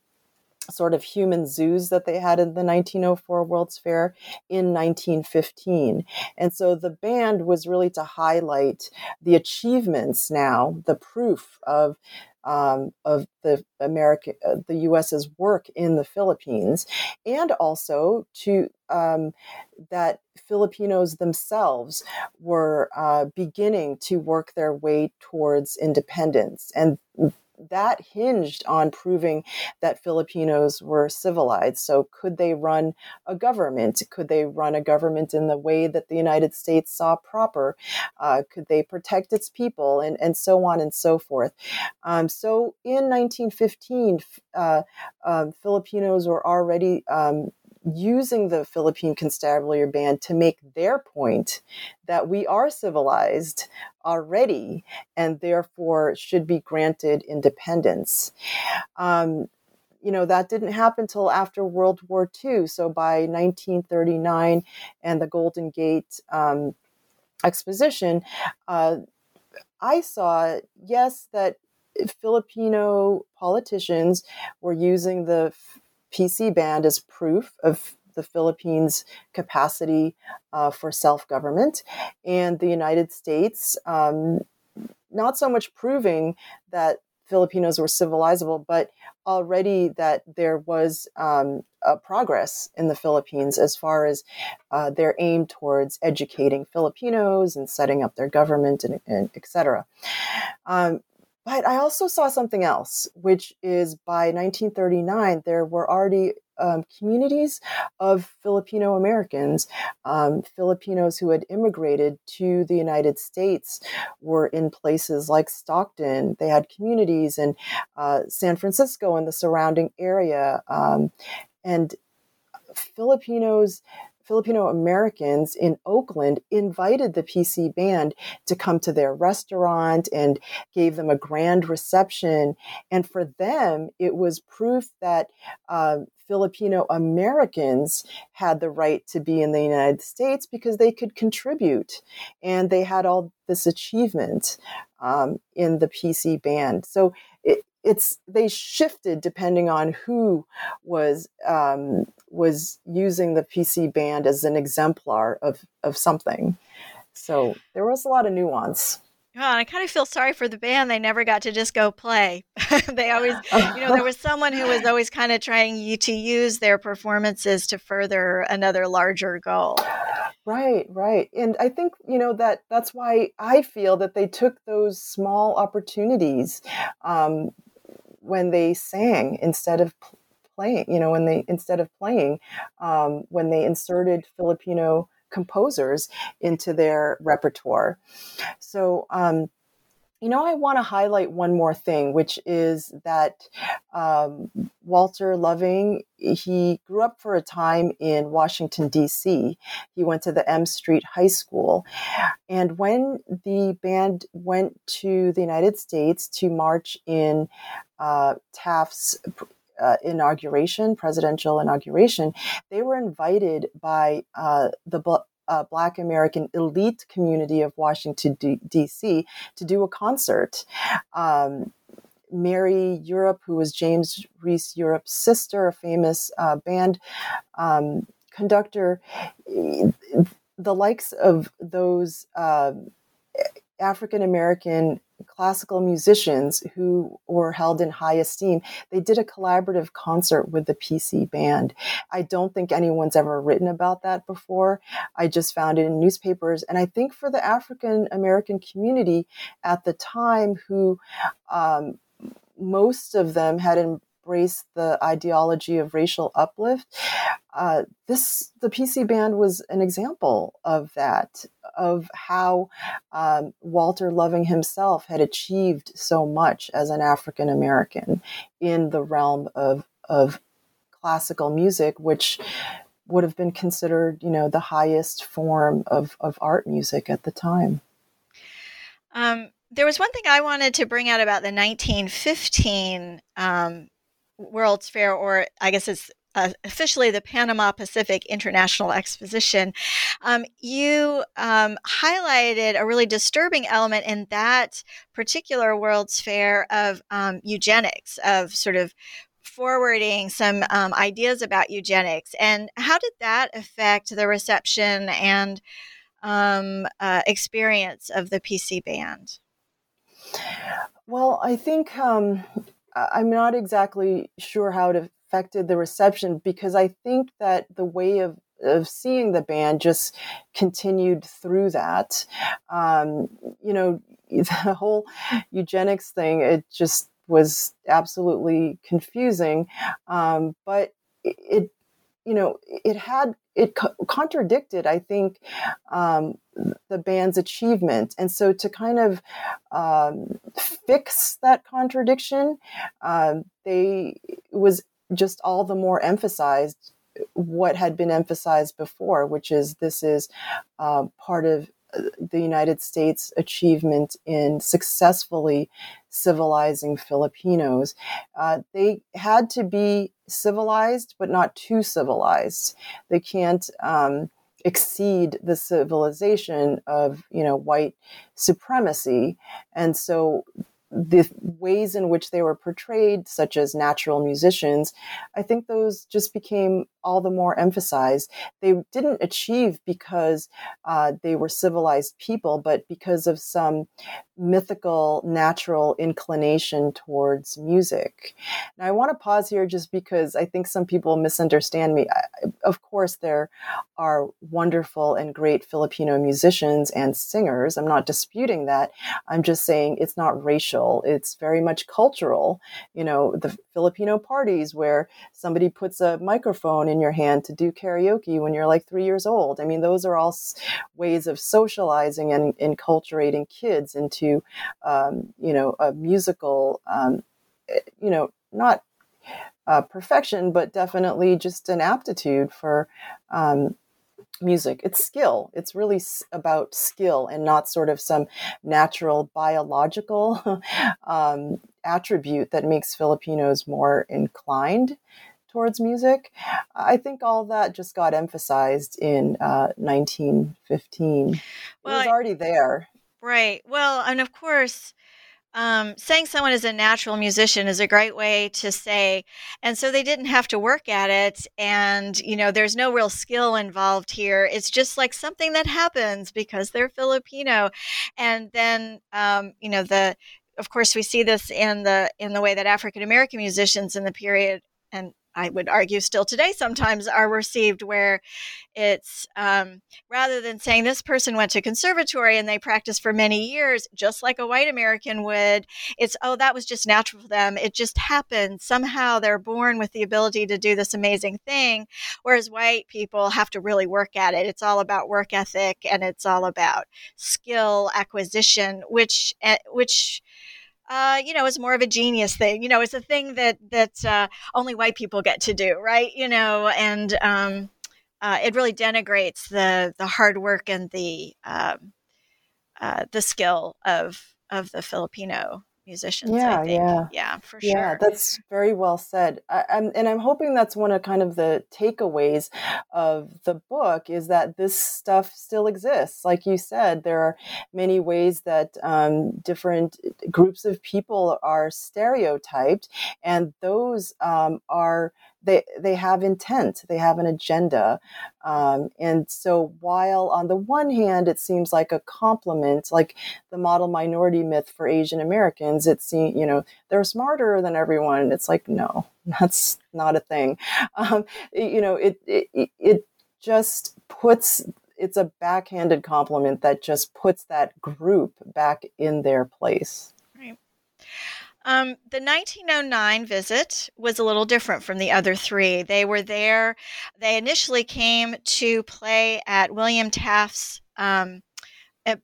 sort of human zoos that they had in the nineteen oh four World's Fair in nineteen fifteen. And so the band was really to highlight the achievements now, the proof of um, of the America, uh, the U S's work in the Philippines, and also to um, that Filipinos themselves were uh, beginning to work their way towards independence. And that hinged on proving that Filipinos were civilized. So could they run a government? Could they run a government in the way that the United States saw proper? Uh, could they protect its people? And, and so on and so forth. Um, so in nineteen fifteen, uh, um, Filipinos were already um, using the Philippine Constabulary Band to make their point that we are civilized already and therefore should be granted independence. Um, you know, that didn't happen till after World War Two. So by nineteen thirty-nine and the Golden Gate um, Exposition, uh, I saw, yes, that Filipino politicians were using the P C band as proof of the Philippines' capacity uh, for self-government, and the United States um, not so much proving that Filipinos were civilizable, but already that there was um, a progress in the Philippines as far as uh, their aim towards educating Filipinos and setting up their government, and, and et cetera. Um, But I also saw something else, which is by nineteen thirty-nine, there were already um, communities of Filipino Americans. Um, Filipinos who had immigrated to the United States were in places like Stockton. They had communities in uh, San Francisco and the surrounding area. Um, and Filipinos... Filipino Americans in Oakland invited the P C band to come to their restaurant and gave them a grand reception. And for them, it was proof that uh, Filipino Americans had the right to be in the United States because they could contribute. And they had all this achievement um, in the P C band. So it, it's they shifted depending on who was um, was using the P C band as an exemplar of, of something. So there was a lot of nuance. Oh, I kind of feel sorry for the band. They never got to just go play. They always, you know, there was someone who was always kind of trying to use their performances to further another larger goal. Right, right. And I think, you know, that that's why I feel that they took those small opportunities um, when they sang instead of playing. Playing, you know, when they instead of playing, um, when they inserted Filipino composers into their repertoire. So, um, you know, I want to highlight one more thing, which is that um, Walter Loving, he grew up for a time in Washington, D C. He went to the M Street High School. And when the band went to the United States to march in uh, Taft's Uh, inauguration, presidential inauguration, they were invited by uh, the bl- uh, Black American elite community of Washington, D C to do a concert. Um, Mary Europe, who was James Reese Europe's sister, a famous uh, band um, conductor, the likes of those uh, African American classical musicians who were held in high esteem, they did a collaborative concert with the P C band. I don't think anyone's ever written about that before. I just found it in newspapers. And I think for the African American community at the time, who um, most of them had embraced the ideology of racial uplift, uh, this the P C band was an example of that, of how um, Walter Loving himself had achieved so much as an African American in the realm of of classical music, which would have been considered, you know, the highest form of, of art music at the time. Um, there was one thing I wanted to bring out about the nineteen fifteen um, World's Fair, or I guess it's Uh, officially the Panama Pacific International Exposition. Um, you um, highlighted a really disturbing element in that particular World's Fair of um, eugenics, of sort of forwarding some um, ideas about eugenics. And how did that affect the reception and um, uh, experience of the P C band? Well, I think um, I'm not exactly sure how to affected the reception, because I think that the way of, of seeing the band just continued through that. Um, you know, the whole eugenics thing, it just was absolutely confusing. Um, but it, it, you know, it had, it co- contradicted, I think, um, the band's achievement. And so to kind of um, fix that contradiction, um, they, it was just all the more emphasized what had been emphasized before, which is this is uh, part of the United States' achievement in successfully civilizing Filipinos. Uh, they had to be civilized, but not too civilized. They can't um, exceed the civilization of, you know, white supremacy. And so the ways in which they were portrayed, such as natural musicians, I think those just became all the more emphasized. They didn't achieve because uh, they were civilized people, but because of some mythical, natural inclination towards music. Now, I want to pause here just because I think some people misunderstand me. I, of course, there are wonderful and great Filipino musicians and singers. I'm not disputing that. I'm just saying it's not racial. social. It's very much cultural. You know, the Filipino parties where somebody puts a microphone in your hand to do karaoke when you're like three years old. I mean, those are all s- ways of socializing and enculturating kids into, um, you know, a musical, um, you know, not uh, perfection, but definitely just an aptitude for um music. It's skill. It's really about skill and not sort of some natural biological um, attribute that makes Filipinos more inclined towards music. I think all that just got emphasized in uh, nineteen fifteen. Well, it was already there. Right. Well, and of course, Um, saying someone is a natural musician is a great way to say, and so they didn't have to work at it. And, you know, there's no real skill involved here. It's just like something that happens because they're Filipino. And then, um, you know, the, of course, we see this in the, in the way that African-American musicians in the period, and I would argue still today sometimes, are received, where it's um, rather than saying this person went to conservatory and they practiced for many years, just like a white American would, it's, oh, that was just natural for them. It just happened. Somehow they're born with the ability to do this amazing thing. Whereas white people have to really work at it. It's all about work ethic and it's all about skill acquisition, which, which, Uh, you know, it's more of a genius thing. You know, it's a thing that that uh, only white people get to do, right? You know, and um, uh, it really denigrates the the hard work and the um, uh, the skill of of the Filipino musicians. Yeah, I think. yeah, yeah, for yeah, sure. Yeah, that's very well said. I, I'm, and I'm hoping that's one of kind of the takeaways of the book, is that this stuff still exists. Like you said, there are many ways that um, different groups of people are stereotyped, and those um, are they they have intent, they have an agenda. Um, and so while on the one hand, it seems like a compliment, like the model minority myth for Asian Americans, it seems, you know, they're smarter than everyone. It's like, no, that's not a thing. Um, you know, it, it, it just puts, it's a backhanded compliment that just puts that group back in their place. Right. Um, the nineteen oh nine visit was a little different from the other three. They were there. They initially came to play at William Taft's um,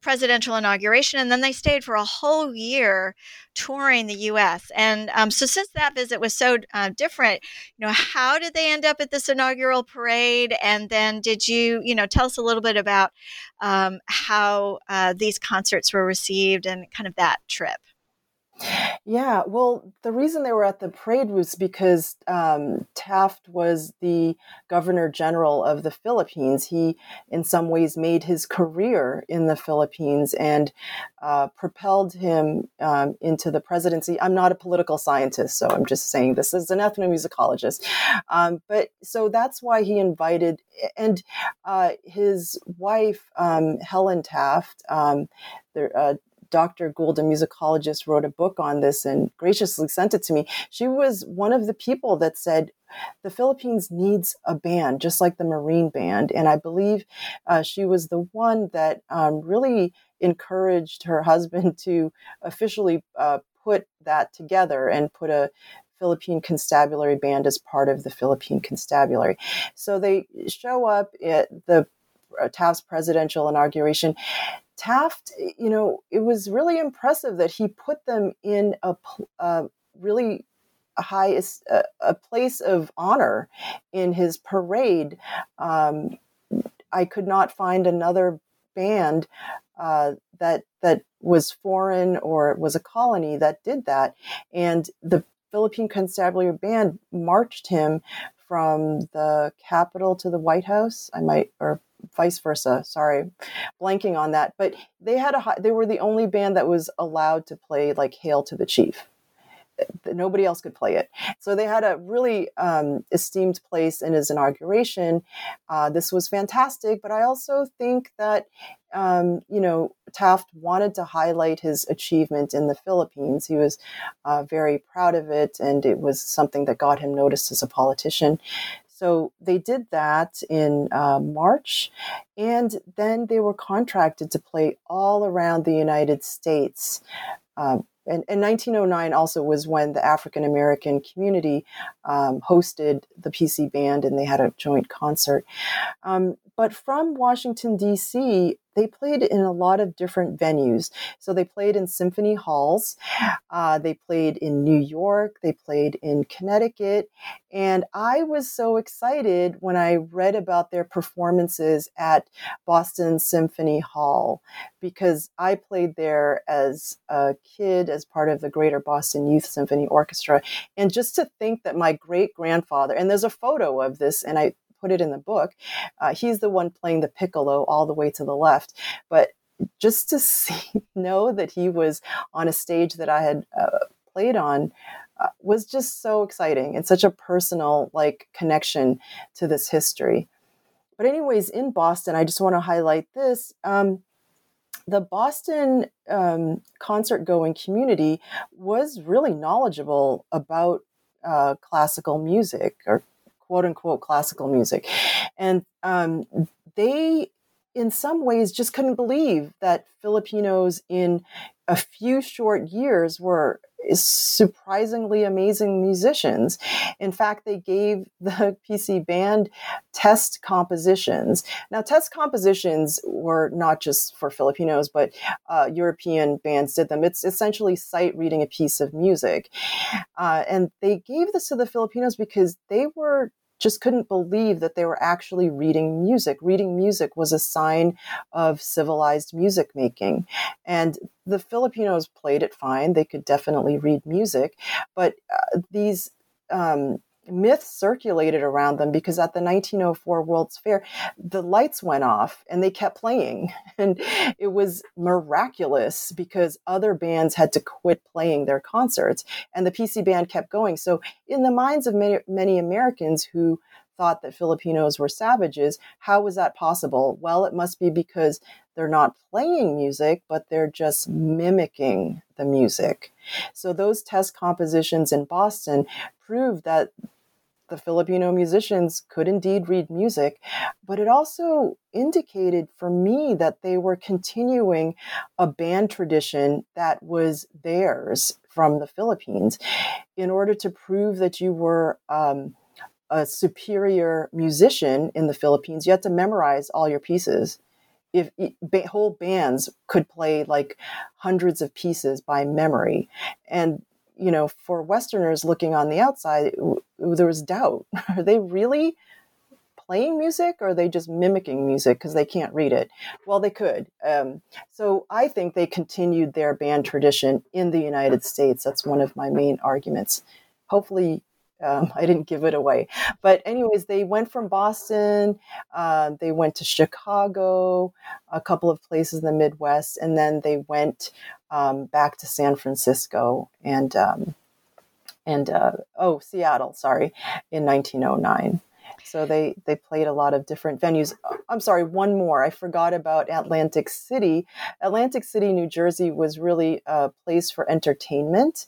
presidential inauguration, and then they stayed for a whole year touring the U S. And um, so since that visit was so uh, different, you know, how did they end up at this inaugural parade? And then did you, you know, tell us a little bit about um, how uh, these concerts were received and kind of that trip? Yeah, well, the reason they were at the parade was because um, Taft was the governor general of the Philippines. He, in some ways, made his career in the Philippines and uh, propelled him um, into the presidency. I'm not a political scientist, so I'm just saying this as an ethnomusicologist. Um, but so that's why he invited, and uh, his wife, um, Helen Taft, um, there, uh, Doctor Gould, a musicologist, wrote a book on this and graciously sent it to me. She was one of the people that said, the Philippines needs a band, just like the Marine Band. And I believe uh, she was the one that um, really encouraged her husband to officially uh, put that together and put a Philippine Constabulary Band as part of the Philippine Constabulary. So they show up at the uh, Taft's presidential inauguration. Taft, you know, it was really impressive that he put them in a uh, really high, a, a place of honor in his parade. Um, I could not find another band uh, that that was foreign or was a colony that did that. And the Philippine Constabulary Band marched him from the Capitol to the White House. I might, or vice versa. Sorry, blanking on that. But they had a. They were the only band that was allowed to play like "Hail to the Chief." Nobody else could play it. So they had a really um, esteemed place in his inauguration. Uh, this was fantastic. But I also think that um, you know, Taft wanted to highlight his achievement in the Philippines. He was uh, very proud of it, and it was something that got him noticed as a politician. So they did that in uh, March, and then they were contracted to play all around the United States, uh, And, and nineteen oh nine also was when the African-American community um, hosted the P C Band, and they had a joint concert. Um, but from Washington, D C, they played in a lot of different venues. So they played in symphony halls, uh, they played in New York, they played in Connecticut. And I was so excited when I read about their performances at Boston Symphony Hall, because I played there as a kid as part of the Greater Boston Youth Symphony Orchestra. And just to think that my great-grandfather, and there's a photo of this, and I put it in the book, uh, he's the one playing the piccolo all the way to the left. But just to see, know that he was on a stage that I had uh, played on uh, was just so exciting, and such a personal like connection to this history. But anyways, in Boston, I just want to highlight this. Um, The Boston um, concert-going community was really knowledgeable about uh, classical music, or quote-unquote classical music. And um, they, in some ways, just couldn't believe that Filipinos in a few short years were surprisingly amazing musicians. In fact, they gave the P C Band test compositions. Now, test compositions were not just for Filipinos, but uh, European bands did them. It's essentially sight reading a piece of music. Uh, and they gave this to the Filipinos because they were just couldn't believe that they were actually reading music. Reading music was a sign of civilized music making. And the Filipinos played it fine. They could definitely read music. But uh, these um, myths circulated around them, because at the nineteen oh four World's Fair, the lights went off and they kept playing. And it was miraculous because other bands had to quit playing their concerts and the P C Band kept going. So in the minds of many, many Americans who thought that Filipinos were savages, how was that possible? Well, it must be because they're not playing music, but they're just mimicking the music. So those test compositions in Boston proved that the Filipino musicians could indeed read music, but it also indicated for me that they were continuing a band tradition that was theirs from the Philippines. In order to prove that you were um, a superior musician in the Philippines, you had to memorize all your pieces. If ba- whole bands could play like hundreds of pieces by memory. And you know, for Westerners looking on the outside, there was doubt. Are they really playing music, or are they just mimicking music because they can't read it? Well, they could. Um, so I think they continued their band tradition in the United States. That's one of my main arguments. Hopefully, um, I didn't give it away. But anyways, they went from Boston, uh, they went to Chicago, a couple of places in the Midwest, and then they went Um, back to San Francisco and um, and uh, oh Seattle, sorry, in nineteen oh nine. So they they played a lot of different venues. I'm sorry, one more. I forgot about Atlantic City. Atlantic City, New Jersey, was really a place for entertainment,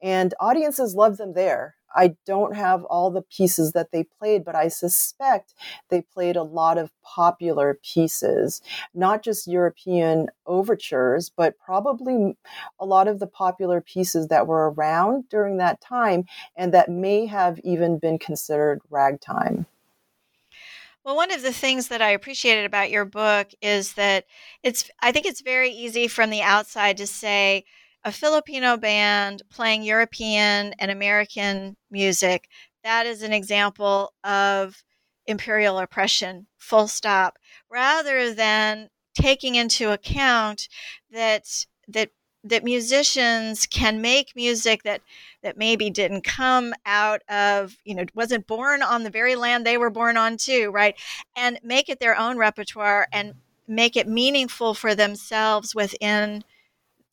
and audiences loved them there. I don't have all the pieces that they played, but I suspect they played a lot of popular pieces, not just European overtures, but probably a lot of the popular pieces that were around during that time and that may have even been considered ragtime. Well, one of the things that I appreciated about your book is that it's, I think it's very easy from the outside to say, a Filipino band playing European and American music, that is an example of imperial oppression, full stop, rather than taking into account that that that musicians can make music that that maybe didn't come out of, you know, wasn't born on the very land they were born on too, right? And make it their own repertoire and make it meaningful for themselves within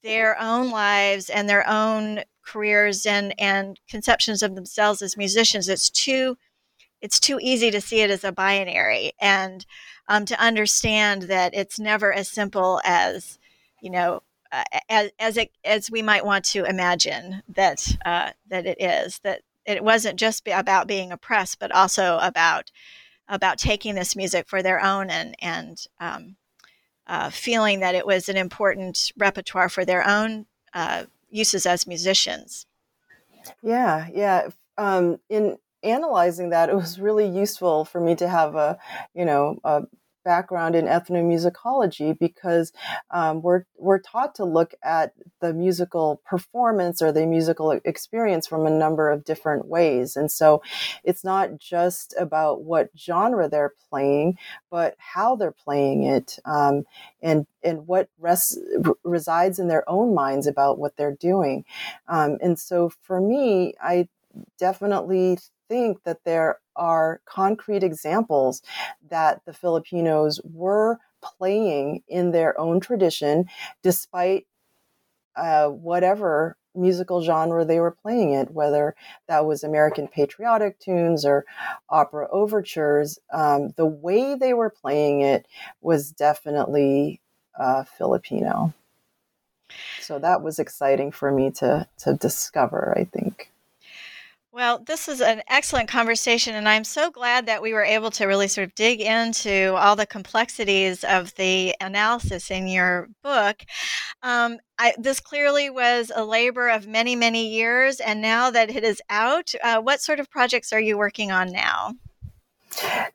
their own lives and their own careers and, and conceptions of themselves as musicians. It's too, it's too easy to see it as a binary, and um, to understand that it's never as simple as, you know, uh, as as, it, as we might want to imagine that uh, that it is. That it wasn't just about being oppressed, but also about about taking this music for their own and and um, Uh, feeling that it was an important repertoire for their own uh, uses as musicians. Yeah, yeah. Um, in analyzing that, it was really useful for me to have a, you know, a background in ethnomusicology, because um, we're we're taught to look at the musical performance or the musical experience from a number of different ways. And so it's not just about what genre they're playing, but how they're playing it, um, and and what res- resides in their own minds about what they're doing. Um, and so for me, I definitely think that there are concrete examples that the Filipinos were playing in their own tradition, despite uh, whatever musical genre they were playing it, whether that was American patriotic tunes or opera overtures. Um, the way they were playing it was definitely uh, Filipino. So that was exciting for me to to discover, I think. Well, this is an excellent conversation, and I'm so glad that we were able to really sort of dig into all the complexities of the analysis in your book. Um, I, this clearly was a labor of many, many years, and now that it is out, uh, what sort of projects are you working on now?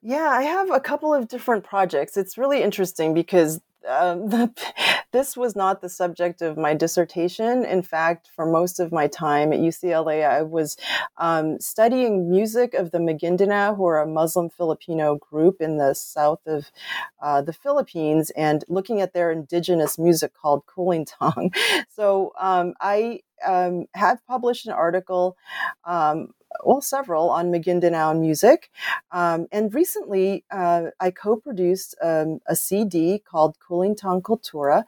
Yeah, I have a couple of different projects. It's really interesting because Um, the, this was not the subject of my dissertation. In fact, for most of my time at U C L A, I was um, studying music of the Maguindanao, who are a Muslim Filipino group in the south of uh, the Philippines, and looking at their indigenous music called Kulintang. So um, I um, have published an article um, well, several on Maguindanao music. Um, and recently, uh, I co-produced um, a C D called Kulintang Kultura,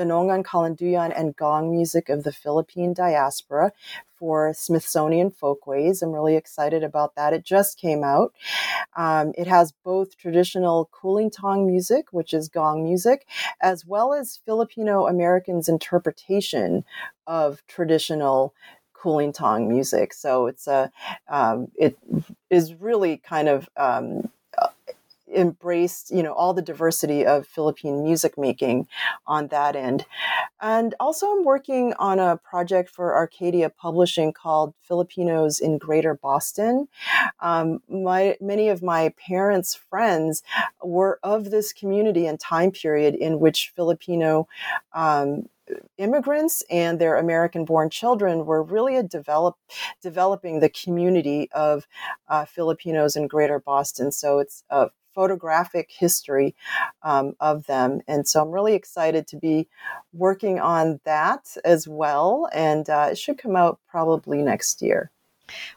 Danongan Kalanduyan and Gong Music of the Philippine Diaspora for Smithsonian Folkways. I'm really excited about that. It just came out. Um, it has both traditional Kulintang music, which is gong music, as well as Filipino Americans' interpretation of traditional Kulintang music. So it's a, um, it is really kind of um, embraced, you know, all the diversity of Philippine music making on that end. And also I'm working on a project for Arcadia Publishing called Filipinos in Greater Boston. Um, my, many of my parents' friends were of this community and time period in which Filipino um immigrants and their American-born children were really a develop, developing the community of uh, Filipinos in Greater Boston. So it's a photographic history um, of them. And so I'm really excited to be working on that as well. And uh, it should come out probably next year.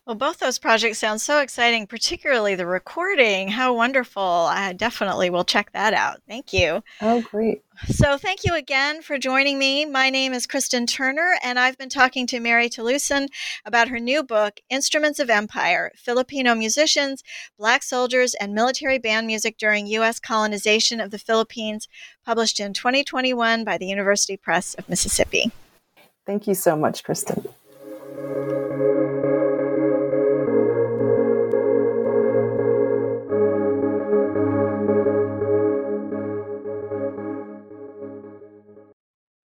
Well, both those projects sound so exciting, particularly the recording. How wonderful. I definitely will check that out. Thank you. Oh, great. So thank you again for joining me. My name is Kristen Turner, and I've been talking to Mary Talusan about her new book, Instruments of Empire, Filipino Musicians, Black Soldiers, and Military Band Music During U S Colonization of the Philippines, published in twenty twenty-one by the University Press of Mississippi. Thank you so much, Kristen.